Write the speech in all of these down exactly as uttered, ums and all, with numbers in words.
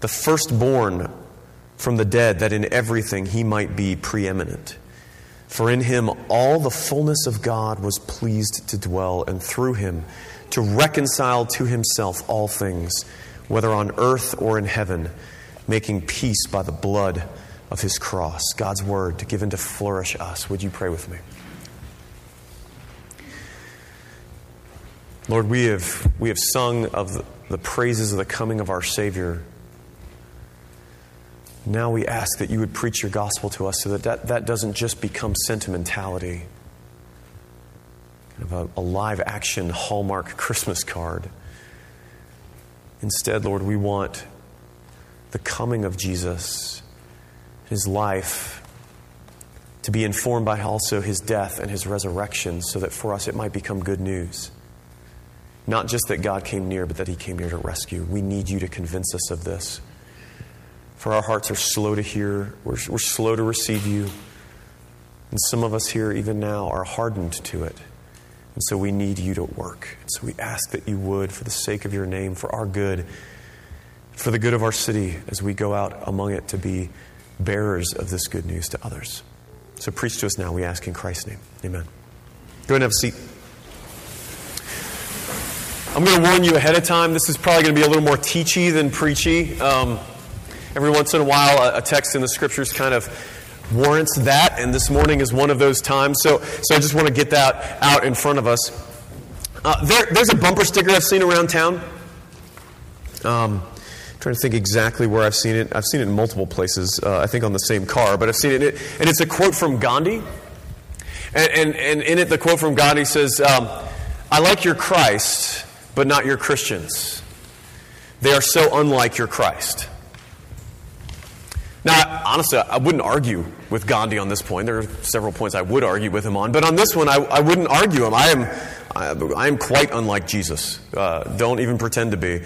the firstborn from the dead, that in everything he might be preeminent. For in him all the fullness of God was pleased to dwell, and through him to reconcile to himself all things, whether on earth or in heaven, making peace by the blood of his cross. God's word given to flourish us. Would you pray with me? Lord, we have we have sung of the praises of the coming of our Savior. Now we ask that you would preach your gospel to us so that that, that doesn't just become sentimentality, kind of a, a live-action Hallmark Christmas card. Instead, Lord, we want the coming of Jesus, his life, to be informed by also his death and his resurrection, so that for us it might become good news. Not just that God came near, but that he came near to rescue. We need you to convince us of this. For our hearts are slow to hear, we're, we're slow to receive you. And some of us here, even now, are hardened to it. And so we need you to work. And so we ask that you would, for the sake of your name, for our good, for the good of our city, as we go out among it to be bearers of this good news to others. So preach to us now, we ask in Christ's name. Amen. Go ahead and have a seat. I'm going to warn you ahead of time, this is probably going to be a little more teachy than preachy. Um, Every once in a while, a text in the Scriptures kind of warrants that, and this morning is one of those times. So, so I just want to get that out in front of us. Uh, there, there's a bumper sticker I've seen around town. Um, I'm trying to think exactly where I've seen it. I've seen it in multiple places, uh, I think on the same car, but I've seen it. And it's a quote from Gandhi. And, and, and in it, the quote from Gandhi says, um, "I like your Christ, but not your Christians. They are so unlike your Christ." Now, honestly, I wouldn't argue with Gandhi on this point. There are several points I would argue with him on. But on this one, I, I wouldn't argue him. I am, I am quite unlike Jesus. Uh, don't even pretend to be.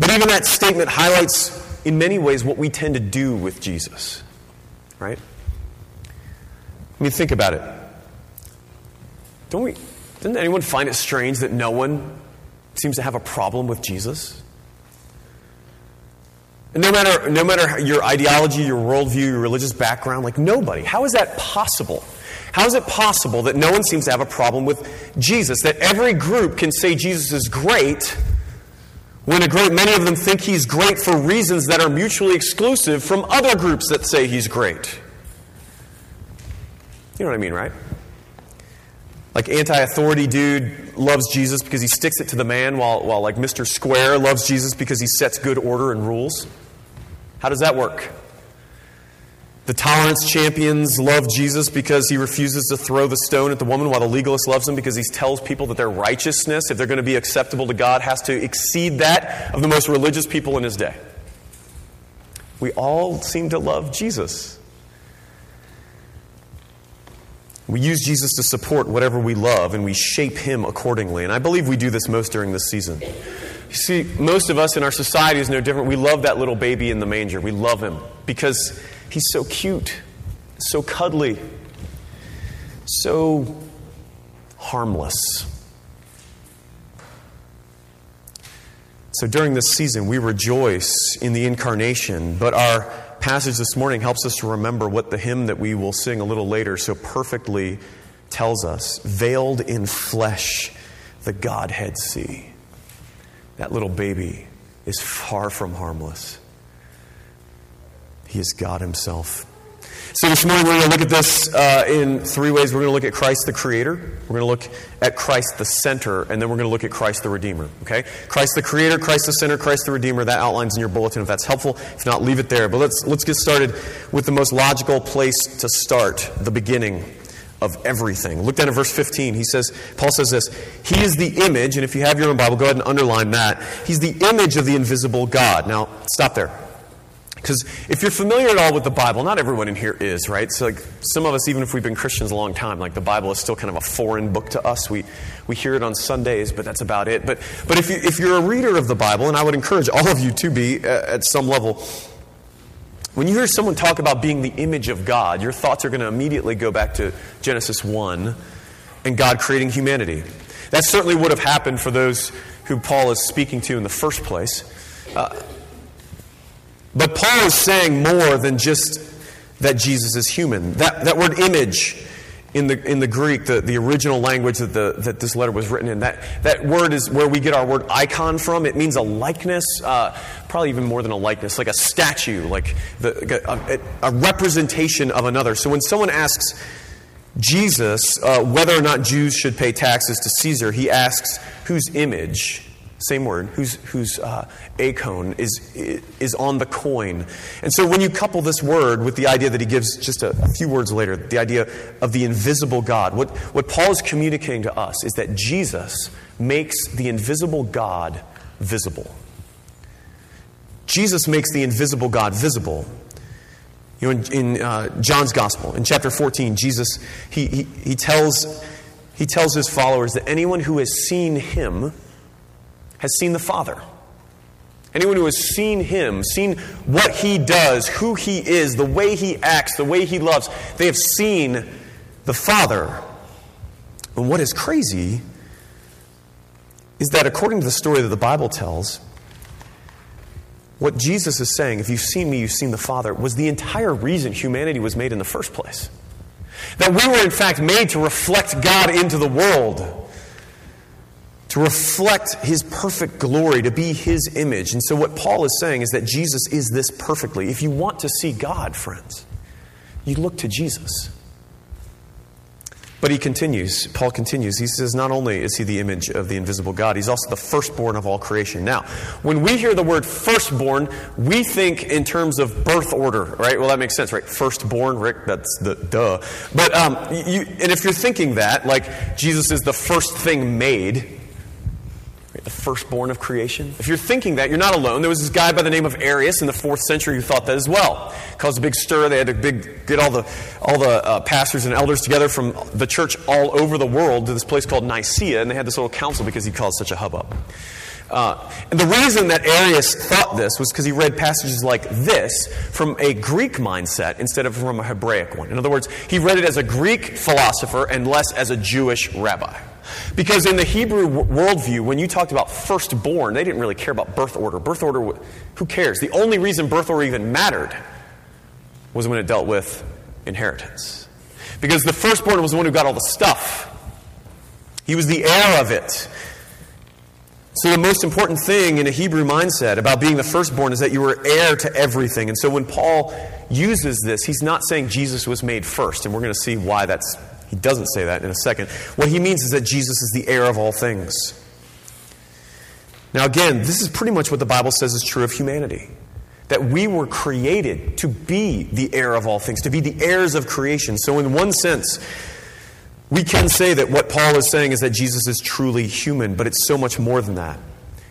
But even that statement highlights, in many ways, what we tend to do with Jesus. Right? I mean, think about it. Don't we? Doesn't anyone find it strange that no one seems to have a problem with Jesus? No matter no matter your ideology, your worldview, your religious background, like nobody. How is that possible? How is it possible that no one seems to have a problem with Jesus? That every group can say Jesus is great, when a great many of them think he's great for reasons that are mutually exclusive from other groups that say he's great. You know what I mean, right? Like anti-authority dude loves Jesus because he sticks it to the man, while, while like Mister Square loves Jesus because he sets good order and rules. How does that work? The tolerance champions love Jesus because he refuses to throw the stone at the woman, while the legalist loves him because he tells people that their righteousness, if they're going to be acceptable to God, has to exceed that of the most religious people in his day. We all seem to love Jesus. We use Jesus to support whatever we love, and we shape him accordingly. And I believe we do this most during this season. You see, most of us in our society is no different. We love that little baby in the manger. We love him because he's so cute, so cuddly, so harmless. So during this season, we rejoice in the incarnation, but our passage this morning helps us to remember what the hymn that we will sing a little later so perfectly tells us. Veiled in flesh, the Godhead see. That little baby is far from harmless. He is God himself. So this morning we're going to look at this uh, in three ways. We're going to look at Christ the Creator. We're going to look at Christ the Center. And then we're going to look at Christ the Redeemer. Okay? Christ the Creator, Christ the Center, Christ the Redeemer. That outline's in your bulletin if that's helpful. If not, leave it there. But let's let's get started with the most logical place to start, the beginning of everything. Look down at verse fifteen. He says, Paul says this, he is the image, and if you have your own Bible, go ahead and underline that. He's the image of the invisible God. Now, stop there. Because if you're familiar at all with the Bible, not everyone in here is, right? So like some of us, even if we've been Christians a long time, like the Bible is still kind of a foreign book to us. We we hear it on Sundays, but that's about it. But but if you if you're a reader of the Bible, and I would encourage all of you to be uh, at some level, when you hear someone talk about being the image of God, your thoughts are going to immediately go back to Genesis one and God creating humanity. That certainly would have happened for those who Paul is speaking to in the first place. Uh, But Paul is saying more than just that Jesus is human. That that word image in the in the Greek, the, the original language that the that this letter was written in, that, that word is where we get our word icon from. It means a likeness, uh, probably even more than a likeness, like a statue, like the, a, a representation of another. So when someone asks Jesus uh, whether or not Jews should pay taxes to Caesar, he asks, whose image? Same word, whose whose uh, acon is is on the coin. And so when you couple this word with the idea that he gives just a, a few words later, the idea of the invisible God, what, what Paul is communicating to us is that Jesus makes the invisible God visible. Jesus makes the invisible God visible. You know, in, in uh, John's Gospel, in chapter fourteen, Jesus, he, he he tells he tells his followers that anyone who has seen him has seen the Father. Anyone who has seen him, seen what he does, who he is, the way he acts, the way he loves, they have seen the Father. And what is crazy is that according to the story that the Bible tells, what Jesus is saying, if you've seen me, you've seen the Father, was the entire reason humanity was made in the first place. That we were in fact made to reflect God into the world, to reflect his perfect glory, to be his image. And so what Paul is saying is that Jesus is this perfectly. If you want to see God, friends, you look to Jesus. But he continues, Paul continues, he says not only is he the image of the invisible God, he's also the firstborn of all creation. Now, when we hear the word firstborn, we think in terms of birth order, right? Well, that makes sense, right? Firstborn, Rick, that's the duh. But, um, you, and if you're thinking that, like Jesus is the first thing made, the firstborn of creation. If you're thinking that, you're not alone. There was this guy by the name of Arius in the fourth century who thought that as well. Caused a big stir. They had to big, get all the all the uh, pastors and elders together from the church all over the world to this place called Nicaea, and they had this little council because he caused such a hubbub. Uh, and the reason that Arius thought this was because he read passages like this from a Greek mindset instead of from a Hebraic one. In other words, he read it as a Greek philosopher and less as a Jewish rabbi. Because in the Hebrew worldview, when you talked about firstborn, they didn't really care about birth order. Birth order, who cares? The only reason birth order even mattered was when it dealt with inheritance. Because the firstborn was the one who got all the stuff. He was the heir of it. So the most important thing in a Hebrew mindset about being the firstborn is that you were heir to everything. And so when Paul uses this, he's not saying Jesus was made first. And we're going to see why that's... He doesn't say that in a second. What he means is that Jesus is the heir of all things. Now again, this is pretty much what the Bible says is true of humanity. That we were created to be the heir of all things, to be the heirs of creation. So in one sense, we can say that what Paul is saying is that Jesus is truly human, but it's so much more than that.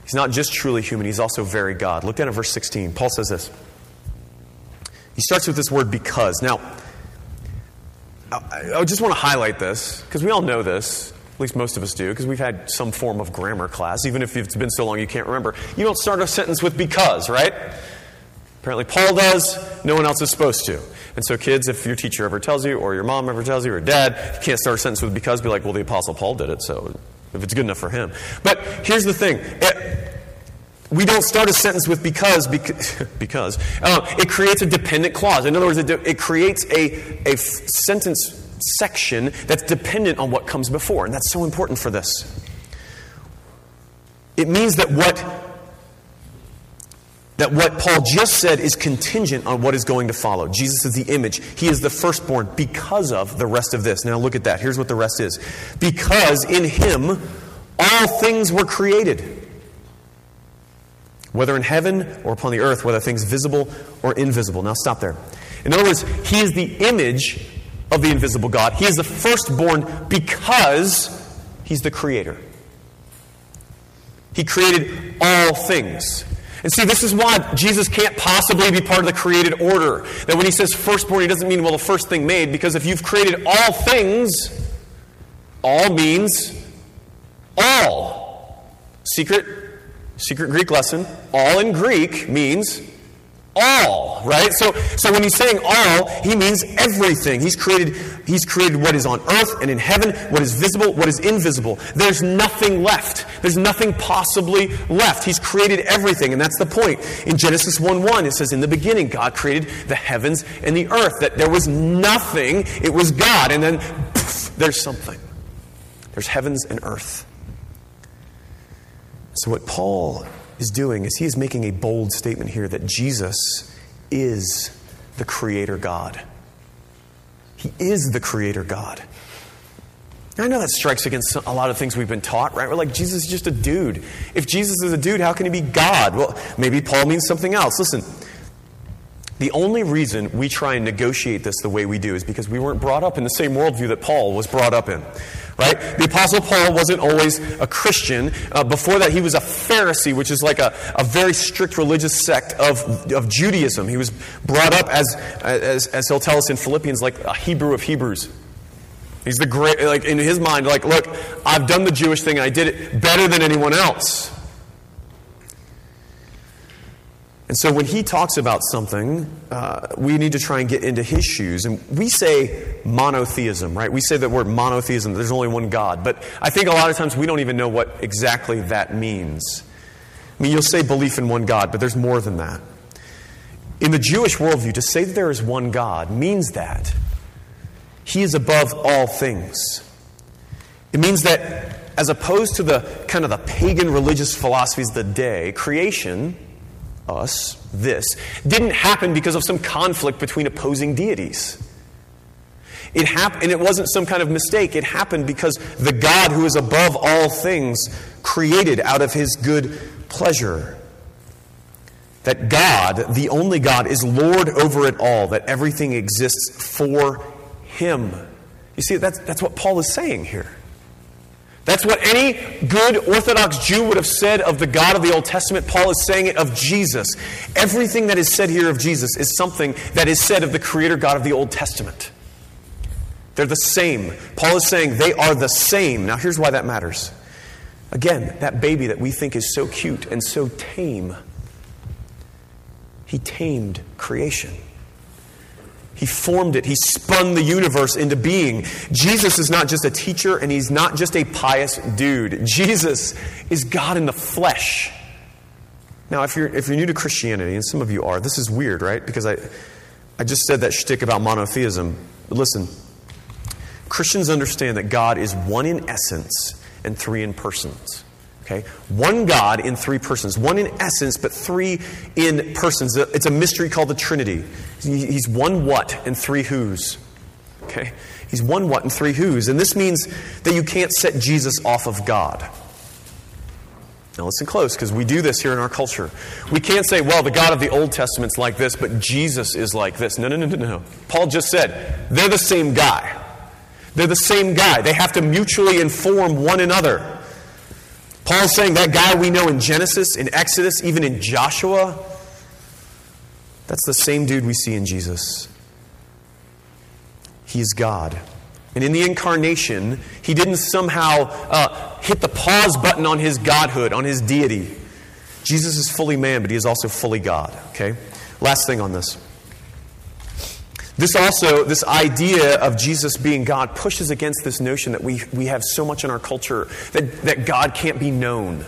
He's not just truly human, he's also very God. Look down at verse sixteen. Paul says this. He starts with this word, because. Now, I just want to highlight this, because we all know this, at least most of us do, because we've had some form of grammar class, even if it's been so long you can't remember. You don't start a sentence with because, right? Apparently Paul does, no one else is supposed to. And so kids, if your teacher ever tells you, or your mom ever tells you, or dad, you can't start a sentence with because, be like, well, the Apostle Paul did it, so if it's good enough for him. But here's the thing. It, We don't start a sentence with because, because, because. Uh, it creates a dependent clause. In other words, it, de- it creates a, a f- sentence section that's dependent on what comes before. And that's so important for this. It means that what that what Paul just said is contingent on what is going to follow. Jesus is the image. He is the firstborn because of the rest of this. Now look at that. Here's what the rest is. Because in him, all things were created. Whether in heaven or upon the earth, whether things visible or invisible. Now stop there. In other words, he is the image of the invisible God. He is the firstborn because he's the creator. He created all things. And see, this is why Jesus can't possibly be part of the created order. That when he says firstborn, he doesn't mean, well, the first thing made, because if you've created all things, all means all. Secret, secret Greek lesson. All in Greek means all, right? So, so when he's saying all, he means everything. He's created, he's created what is on earth and in heaven, what is visible, what is invisible. There's nothing left. There's nothing possibly left. He's created everything, and that's the point. In Genesis one one, it says, in the beginning, God created the heavens and the earth. That there was nothing, it was God. And then, poof, there's something. There's heavens and earth. So what Paul is doing is he is making a bold statement here that Jesus is the Creator God. He is the Creator God. Now, I know that strikes against a lot of things we've been taught, right? We're like, Jesus is just a dude. If Jesus is a dude, how can he be God? Well, maybe Paul means something else. Listen, the only reason we try and negotiate this the way we do is because we weren't brought up in the same worldview that Paul was brought up in. Right? The Apostle Paul wasn't always a Christian. Uh, before that, he was a Pharisee, which is like a, a very strict religious sect of, of Judaism. He was brought up as, as, as he'll tell us in Philippians, like a Hebrew of Hebrews. He's the great, like in his mind, like, look, I've done the Jewish thing, and I did it better than anyone else. And so when he talks about something, uh, we need to try and get into his shoes. And we say monotheism, right? We say the word monotheism, there's only one God. But I think a lot of times we don't even know what exactly that means. I mean, you'll say belief in one God, but there's more than that. In the Jewish worldview, to say that there is one God means that he is above all things. It means that as opposed to the kind of the pagan religious philosophies of the day, creation, us, this, didn't happen because of some conflict between opposing deities. It happened, and it wasn't some kind of mistake. It happened because the God who is above all things created out of his good pleasure. That God, the only God, is Lord over it all, that everything exists for him. You see, that's, that's what Paul is saying here. That's what any good Orthodox Jew would have said of the God of the Old Testament. Paul is saying it of Jesus. Everything that is said here of Jesus is something that is said of the Creator God of the Old Testament. They're the same. Paul is saying they are the same. Now here's why that matters. Again, that baby that we think is so cute and so tame, he tamed creation. He formed it. He spun the universe into being. Jesus is not just a teacher, and he's not just a pious dude. Jesus is God in the flesh. Now, if you're if you're new to Christianity, and some of you are, this is weird, right? Because I, I just said that shtick about monotheism. But listen, Christians understand that God is one in essence and three in persons. Okay? One God in three persons. One in essence, but three in persons. It's a mystery called the Trinity. He's one what and three who's. Okay? He's one what and three who's. And this means that you can't set Jesus off of God. Now listen close, because we do this here in our culture. We can't say, well, the God of the Old Testament's like this, but Jesus is like this. No, no, no, no, no. Paul just said, they're the same guy. They're the same guy. They have to mutually inform one another. Paul's saying that guy we know in Genesis, in Exodus, even in Joshua, that's the same dude we see in Jesus. He is God. And in the incarnation, he didn't somehow uh, hit the pause button on his godhood, on his deity. Jesus is fully man, but he is also fully God. Okay? Last thing on this. This also, this idea of Jesus being God pushes against this notion that we, we have so much in our culture that, that God can't be known.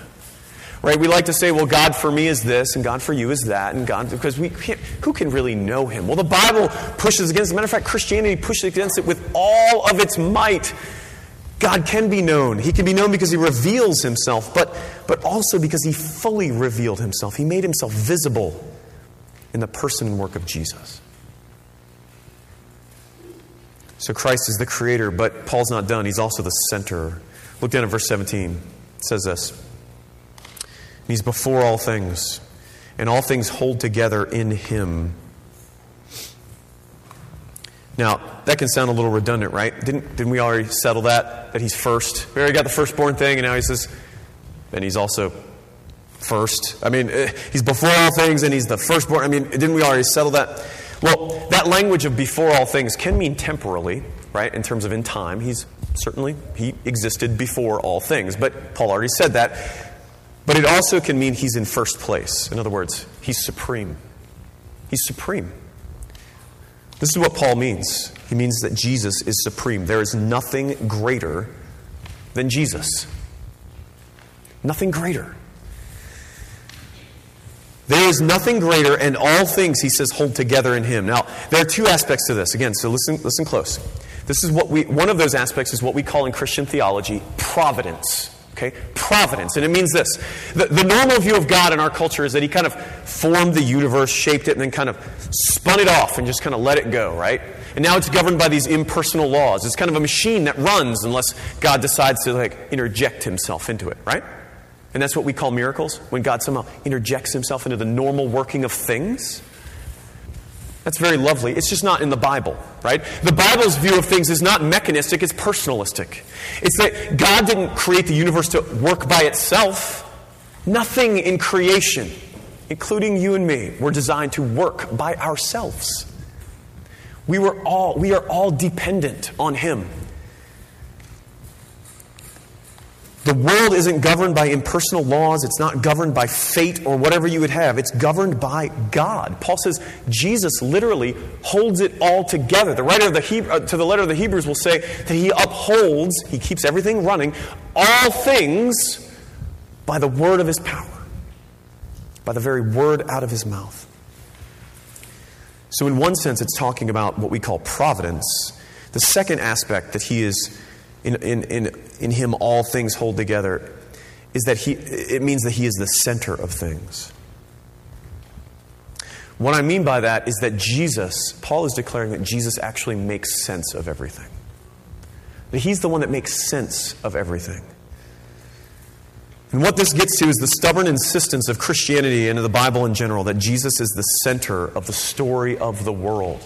Right? We like to say, well, God for me is this, and God for you is that, and God, because we can't, who can really know him? Well, the Bible pushes against it. As a matter of fact, Christianity pushes against it with all of its might. God can be known. He can be known because he reveals himself, but, but also because he fully revealed himself. He made himself visible in the person and work of Jesus. So Christ is the creator, but Paul's not done. He's also the center. Look down at verse seventeen. It says this. He's before all things, and all things hold together in him. Now, that can sound a little redundant, right? Didn't, didn't we already settle that, that he's first? We already got the firstborn thing, and now he says, and he's also first. I mean, he's before all things, and he's the firstborn. I mean, didn't we already settle that? Well, that language of before all things can mean temporally, right, in terms of in time. He's certainly, he existed before all things, but Paul already said that. But it also can mean he's in first place. In other words, he's supreme. He's supreme. This is what Paul means. He means that Jesus is supreme. There is nothing greater than Jesus. Nothing greater. There is nothing greater, and all things, he says, hold together in him. Now, there are two aspects to this. Again, so listen, listen close. This is what we, one of those aspects is what we call in Christian theology providence. Okay? Providence. And it means this. The, the normal view of God in our culture is that he kind of formed the universe, shaped it, and then kind of spun it off and just kind of let it go, right? And now it's governed by these impersonal laws. It's kind of a machine that runs unless God decides to, like, interject himself into it, right? And that's what we call miracles, when God somehow interjects himself into the normal working of things. That's very lovely. It's just not in the Bible, right? The Bible's view of things is not mechanistic, it's personalistic. It's that God didn't create the universe to work by itself. Nothing in creation, including you and me, were designed to work by ourselves. We were all, we are all dependent on him. The world isn't governed by impersonal laws. It's not governed by fate or whatever you would have. It's governed by God. Paul says Jesus literally holds it all together. The writer of the Hebrew, to the letter of the Hebrews will say that he upholds, he keeps everything running, all things by the word of his power, by the very word out of his mouth. So in one sense, it's talking about what we call providence. The second aspect that he is In, in in in him all things hold together is that he it means that he is the center of things. What I mean by that is that Jesus, Paul is declaring that Jesus actually makes sense of everything. That he's the one that makes sense of everything. And what this gets to is the stubborn insistence of Christianity and of the Bible in general that Jesus is the center of the story of the world.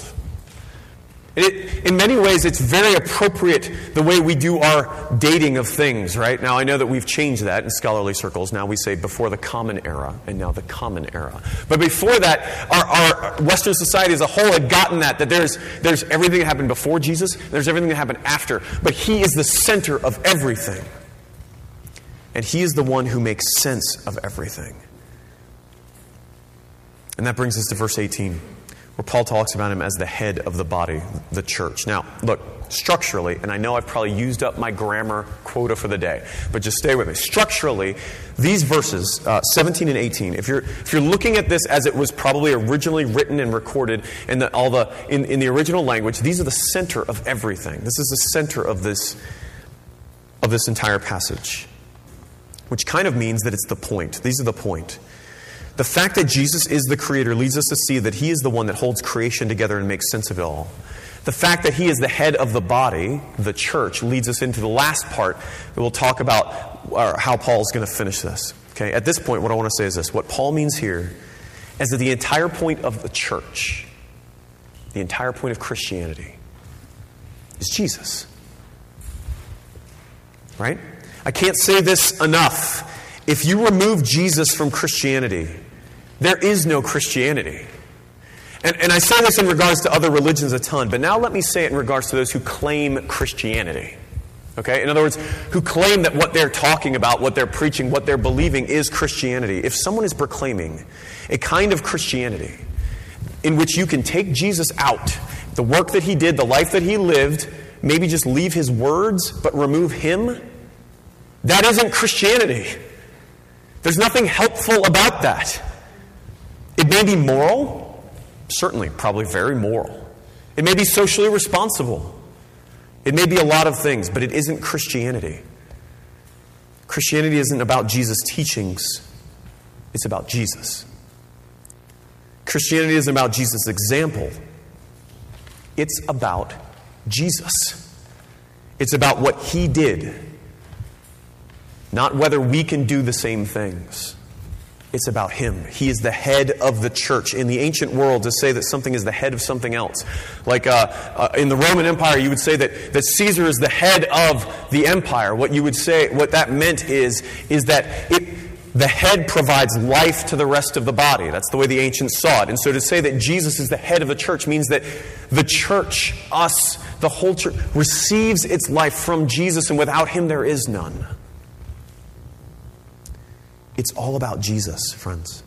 It, in many ways, it's very appropriate the way we do our dating of things, right? Now, I know that we've changed that in scholarly circles. Now we say before the common era and now the common era. But before that, our, our Western society as a whole had gotten that, that there's, there's everything that happened before Jesus, there's everything that happened after. But he is the center of everything. And he is the one who makes sense of everything. And that brings us to verse eighteen. Where Paul talks about him as the head of the body, the church. Now, look, structurally, and I know I've probably used up my grammar quota for the day, but just stay with me. Structurally, these verses, uh, seventeen and eighteen, if you're if you're looking at this as it was probably originally written and recorded in the, all the in, in the original language, these are the center of everything. This is the center of this of this entire passage, which kind of means that it's the point. These are the point. The fact that Jesus is the creator leads us to see that he is the one that holds creation together and makes sense of it all. The fact that he is the head of the body, the church, leads us into the last part that we'll talk about how Paul's going to finish this. Okay? At this point, what I want to say is this. What Paul means here is that the entire point of the church, the entire point of Christianity, is Jesus. Right? I can't say this enough. If you remove Jesus from Christianity, there is no Christianity. And, and I say this in regards to other religions a ton, but now let me say it in regards to those who claim Christianity. Okay? In other words, who claim that what they're talking about, what they're preaching, what they're believing is Christianity. If someone is proclaiming a kind of Christianity in which you can take Jesus out, the work that he did, the life that he lived, maybe just leave his words, but remove him, that isn't Christianity. There's nothing helpful about that. It may be moral, certainly, probably very moral. It may be socially responsible. It may be a lot of things, but it isn't Christianity. Christianity isn't about Jesus' teachings. It's about Jesus. Christianity isn't about Jesus' example. It's about Jesus. It's about what he did. Not whether we can do the same things. It's about him. He is the head of the church. In the ancient world, to say that something is the head of something else. Like uh, uh, in the Roman Empire, you would say that, that Caesar is the head of the empire. What you would say, what that meant is, is that it, the head provides life to the rest of the body. That's the way the ancients saw it. And so to say that Jesus is the head of the church means that the church, us, the whole church, receives its life from Jesus, and without him there is none. It's all about Jesus, friends.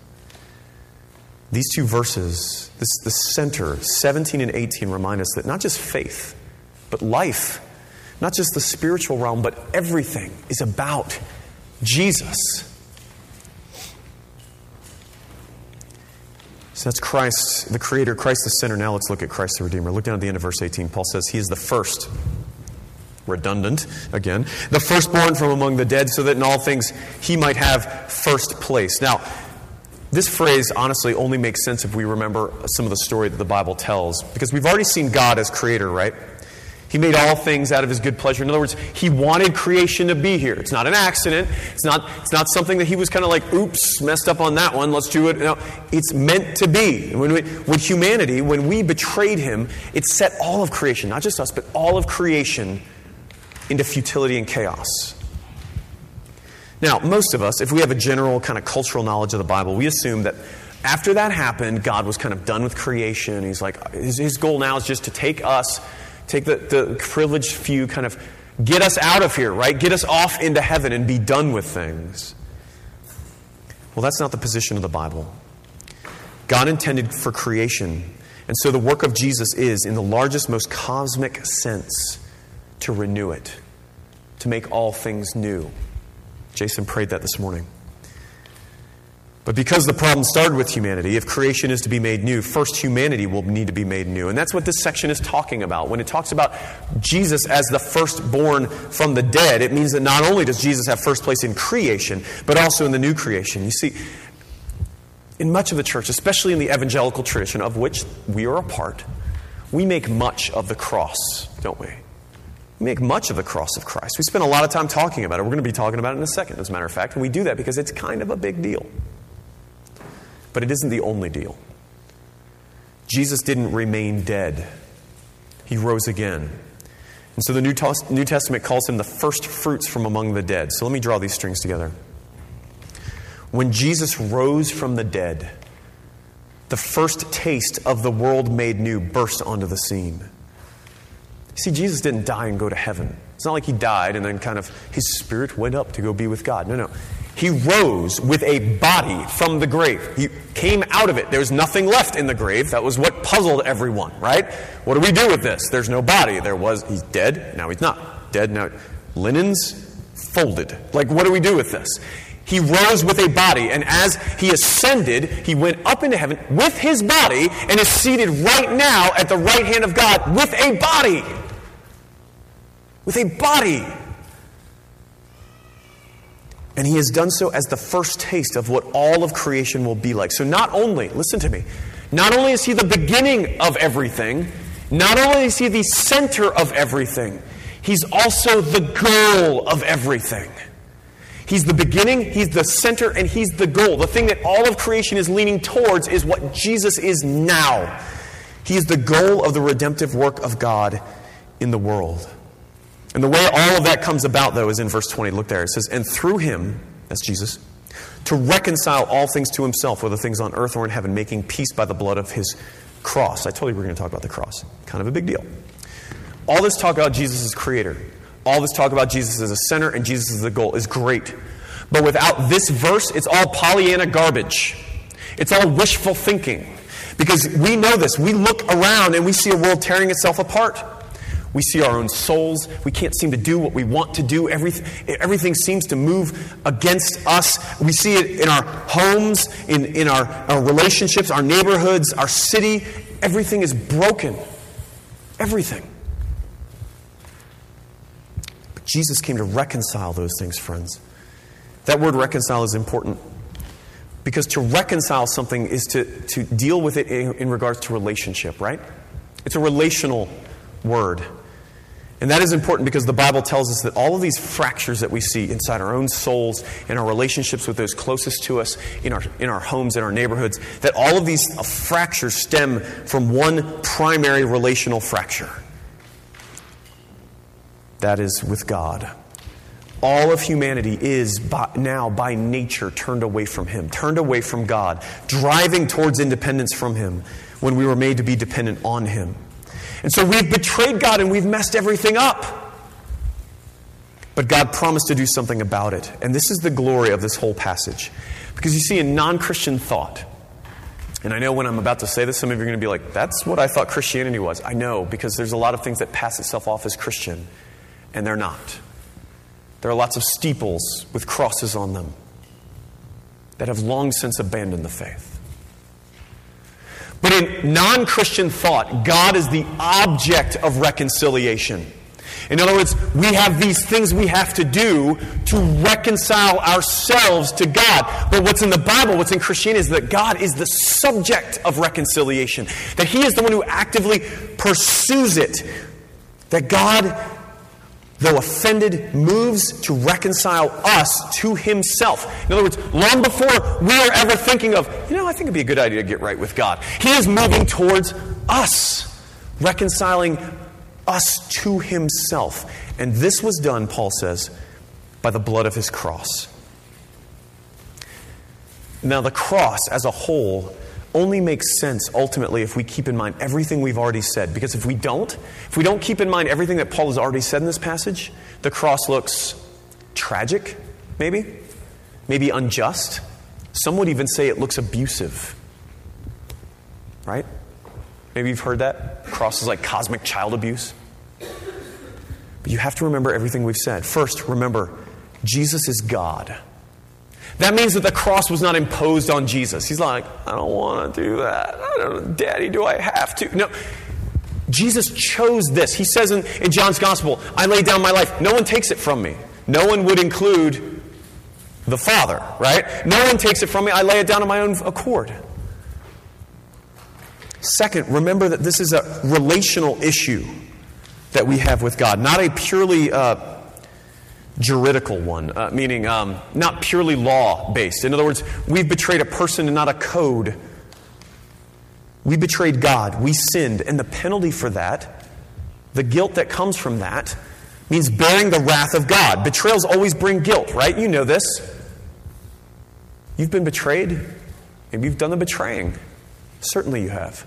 These two verses, this the center, seventeen and eighteen, remind us that not just faith, but life, not just the spiritual realm, but everything is about Jesus. So that's Christ, the Creator, Christ the Center. Now let's look at Christ the Redeemer. Look down at the end of verse eighteen. Paul says, He is the first. Redundant, again. The firstborn from among the dead, so that in all things he might have first place. Now, this phrase honestly only makes sense if we remember some of the story that the Bible tells. Because we've already seen God as creator, right? He made all things out of his good pleasure. In other words, he wanted creation to be here. It's not an accident. It's not, it's not something that he was kind of like, oops, messed up on that one, let's do it. No, it's meant to be. When, we, when humanity, when we betrayed him, it set all of creation, not just us, but all of creation into futility and chaos. Now, most of us, if we have a general kind of cultural knowledge of the Bible, we assume that after that happened, God was kind of done with creation. He's like, his, his goal now is just to take us, take the, the privileged few, kind of get us out of here, right? Get us off into heaven and be done with things. Well, that's not the position of the Bible. God intended for creation. And so the work of Jesus is, in the largest, most cosmic sense, to renew it, to make all things new. Jason prayed that this morning. But because the problem started with humanity, if creation is to be made new, first humanity will need to be made new. And that's what this section is talking about. When it talks about Jesus as the firstborn from the dead, it means that not only does Jesus have first place in creation, but also in the new creation. You see, in much of the church, especially in the evangelical tradition, of which we are a part, we make much of the cross, don't we? We make much of the cross of Christ. We spend a lot of time talking about it. We're going to be talking about it in a second, as a matter of fact. And we do that because it's kind of a big deal. But it isn't the only deal. Jesus didn't remain dead. He rose again. And so the New, Tos- New Testament calls him the first fruits from among the dead. So let me draw these strings together. When Jesus rose from the dead, the first taste of the world made new burst onto the scene. See, Jesus didn't die and go to heaven. It's not like he died and then kind of his spirit went up to go be with God. No, no. He rose with a body from the grave. He came out of it. There was nothing left in the grave. That was what puzzled everyone, right? What do we do with this? There's no body. There was, he's dead, now he's not. Dead, now. Linens folded. Like, what do we do with this? He rose with a body, and as he ascended, he went up into heaven with his body and is seated right now at the right hand of God with a body. With a body. And he has done so as the first taste of what all of creation will be like. So not only, listen to me, not only is he the beginning of everything, not only is he the center of everything, he's also the goal of everything. He's the beginning, he's the center, and he's the goal. The thing that all of creation is leaning towards is what Jesus is now. He is the goal of the redemptive work of God in the world. And the way all of that comes about, though, is in verse twenty. Look there. It says, and through him, that's Jesus, to reconcile all things to himself, whether things on earth or in heaven, making peace by the blood of his cross. I told you we were going to talk about the cross. Kind of a big deal. All this talk about Jesus as creator, all this talk about Jesus as a center and Jesus as the goal is great. But without this verse, it's all Pollyanna garbage. It's all wishful thinking. Because we know this. We look around and we see a world tearing itself apart. We see our own souls. We can't seem to do what we want to do. Everything, everything seems to move against us. We see it in our homes, in, in our, our relationships, our neighborhoods, our city. Everything is broken. Everything. But Jesus came to reconcile those things, friends. That word reconcile is important. Because to reconcile something is to, to deal with it in, in regards to relationship, right? It's a relational word. And that is important because the Bible tells us that all of these fractures that we see inside our own souls, in our relationships with those closest to us, in our, in our homes, in our neighborhoods, that all of these fractures stem from one primary relational fracture. That is with God. All of humanity is by, now by nature turned away from Him, turned away from God, driving towards independence from Him when we were made to be dependent on Him. And so we've betrayed God and we've messed everything up. But God promised to do something about it. And this is the glory of this whole passage. Because you see, in non-Christian thought, and I know when I'm about to say this, some of you are going to be like, that's what I thought Christianity was. I know, because there's a lot of things that pass itself off as Christian, and they're not. There are lots of steeples with crosses on them that have long since abandoned the faith. But in non-Christian thought, God is the object of reconciliation. In other words, we have these things we have to do to reconcile ourselves to God. But what's in the Bible, what's in Christianity, is that God is the subject of reconciliation. That He is the one who actively pursues it. That God, though offended, moves to reconcile us to Himself. In other words, long before we are ever thinking of, you know, I think it'd be a good idea to get right with God, He is moving towards us, reconciling us to Himself. And this was done, Paul says, by the blood of His cross. Now, the cross as a whole only makes sense ultimately if we keep in mind everything we've already said. Because if we don't, if we don't keep in mind everything that Paul has already said in this passage, the cross looks tragic, maybe, maybe unjust. Some would even say it looks abusive. Right? Maybe you've heard that. The cross is like cosmic child abuse. But you have to remember everything we've said. First, remember, Jesus is God. That means that the cross was not imposed on Jesus. He's like, I don't want to do that. I don't know, Daddy, do I have to? No. Jesus chose this. He says in, in John's Gospel, I lay down my life. No one takes it from me. No one would include the Father, right? No one takes it from me. I lay it down on my own accord. Second, remember that this is a relational issue that we have with God, not a purely uh, juridical one, uh, meaning um, not purely law-based. In other words, we've betrayed a person and not a code. We betrayed God. We sinned. And the penalty for that, the guilt that comes from that, means bearing the wrath of God. Betrayals always bring guilt, right? You know this. You've been betrayed, and you've done the betraying. Certainly you have.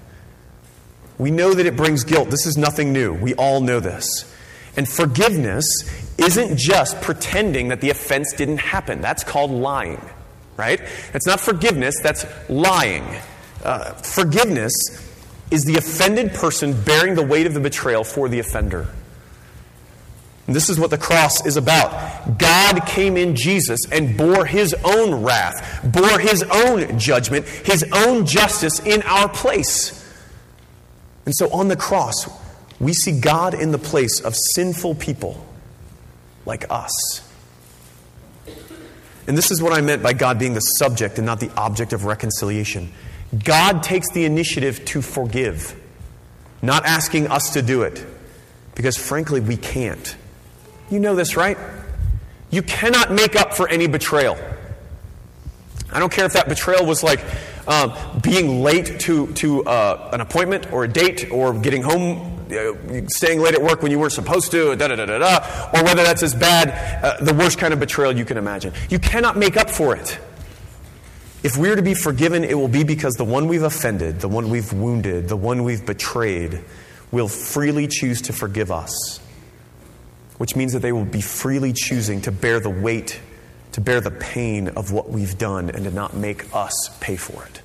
We know that it brings guilt. This is nothing new. We all know this. And forgiveness isn't just pretending that the offense didn't happen. That's called lying, right? That's not forgiveness, that's lying. Uh, forgiveness is the offended person bearing the weight of the betrayal for the offender. And this is what the cross is about. God came in Jesus and bore His own wrath, bore His own judgment, His own justice in our place. And so on the cross, we see God in the place of sinful people like us. And this is what I meant by God being the subject and not the object of reconciliation. God takes the initiative to forgive, not asking us to do it, because frankly, we can't. You know this, right? You cannot make up for any betrayal. I don't care if that betrayal was like um, being late to, to uh, an appointment or a date or getting home, staying late at work when you weren't supposed to, da da da da da, or whether that's as bad, uh, the worst kind of betrayal you can imagine. You cannot make up for it. If we are to be forgiven, it will be because the one we've offended, the one we've wounded, the one we've betrayed, will freely choose to forgive us. Which means that they will be freely choosing to bear the weight, to bear the pain of what we've done and to not make us pay for it.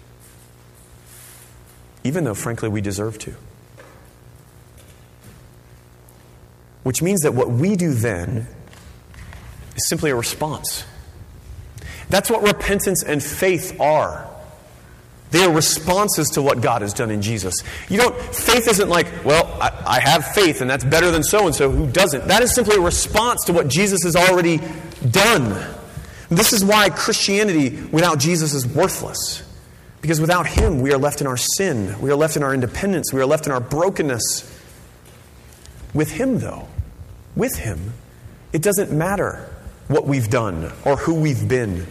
Even though, frankly, we deserve to. Which means that what we do then is simply a response. That's what repentance and faith are. They are responses to what God has done in Jesus. You don't, faith isn't like, well, I, I have faith and that's better than so-and-so who doesn't. That is simply a response to what Jesus has already done. This is why Christianity without Jesus is worthless. Because without Him, we are left in our sin. We are left in our independence. We are left in our brokenness. With Him, though, with him, it doesn't matter what we've done or who we've been.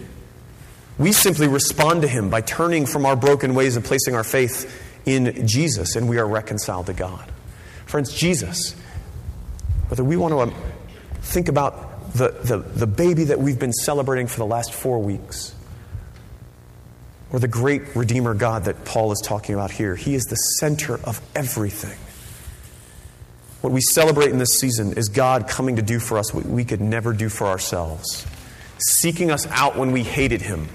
We simply respond to him by turning from our broken ways and placing our faith in Jesus, and we are reconciled to God. Friends, Jesus, whether we want to think about the, the, the baby that we've been celebrating for the last four weeks, or the great Redeemer God that Paul is talking about here, he is the center of everything. What we celebrate in this season is God coming to do for us what we could never do for ourselves, seeking us out when we hated him,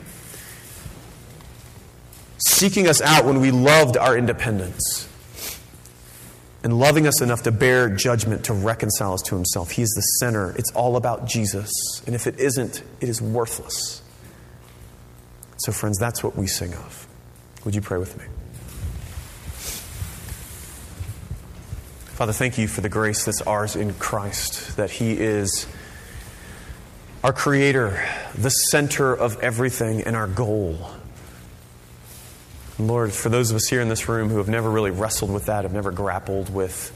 seeking us out when we loved our independence, and loving us enough to bear judgment to reconcile us to himself. He is the center. It's all about Jesus. And if it isn't, it is worthless. So friends, that's what we sing of. Would you pray with me? Father, thank you for the grace that's ours in Christ, that he is our creator, the center of everything, and our goal. And Lord, for those of us here in this room who have never really wrestled with that, have never grappled with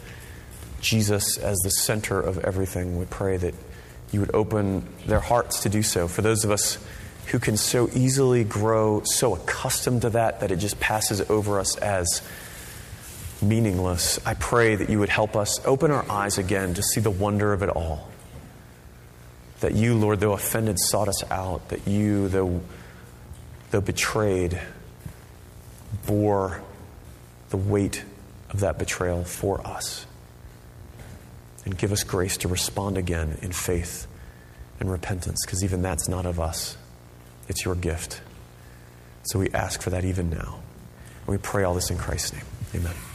Jesus as the center of everything, we pray that you would open their hearts to do so. For those of us who can so easily grow so accustomed to that that it just passes over us as meaningless, I pray that you would help us open our eyes again to see the wonder of it all. That you, Lord, though offended, sought us out. That you, though, though betrayed, bore the weight of that betrayal for us. And give us grace to respond again in faith and repentance, because even that's not of us. It's your gift. So we ask for that even now. And we pray all this in Christ's name. Amen.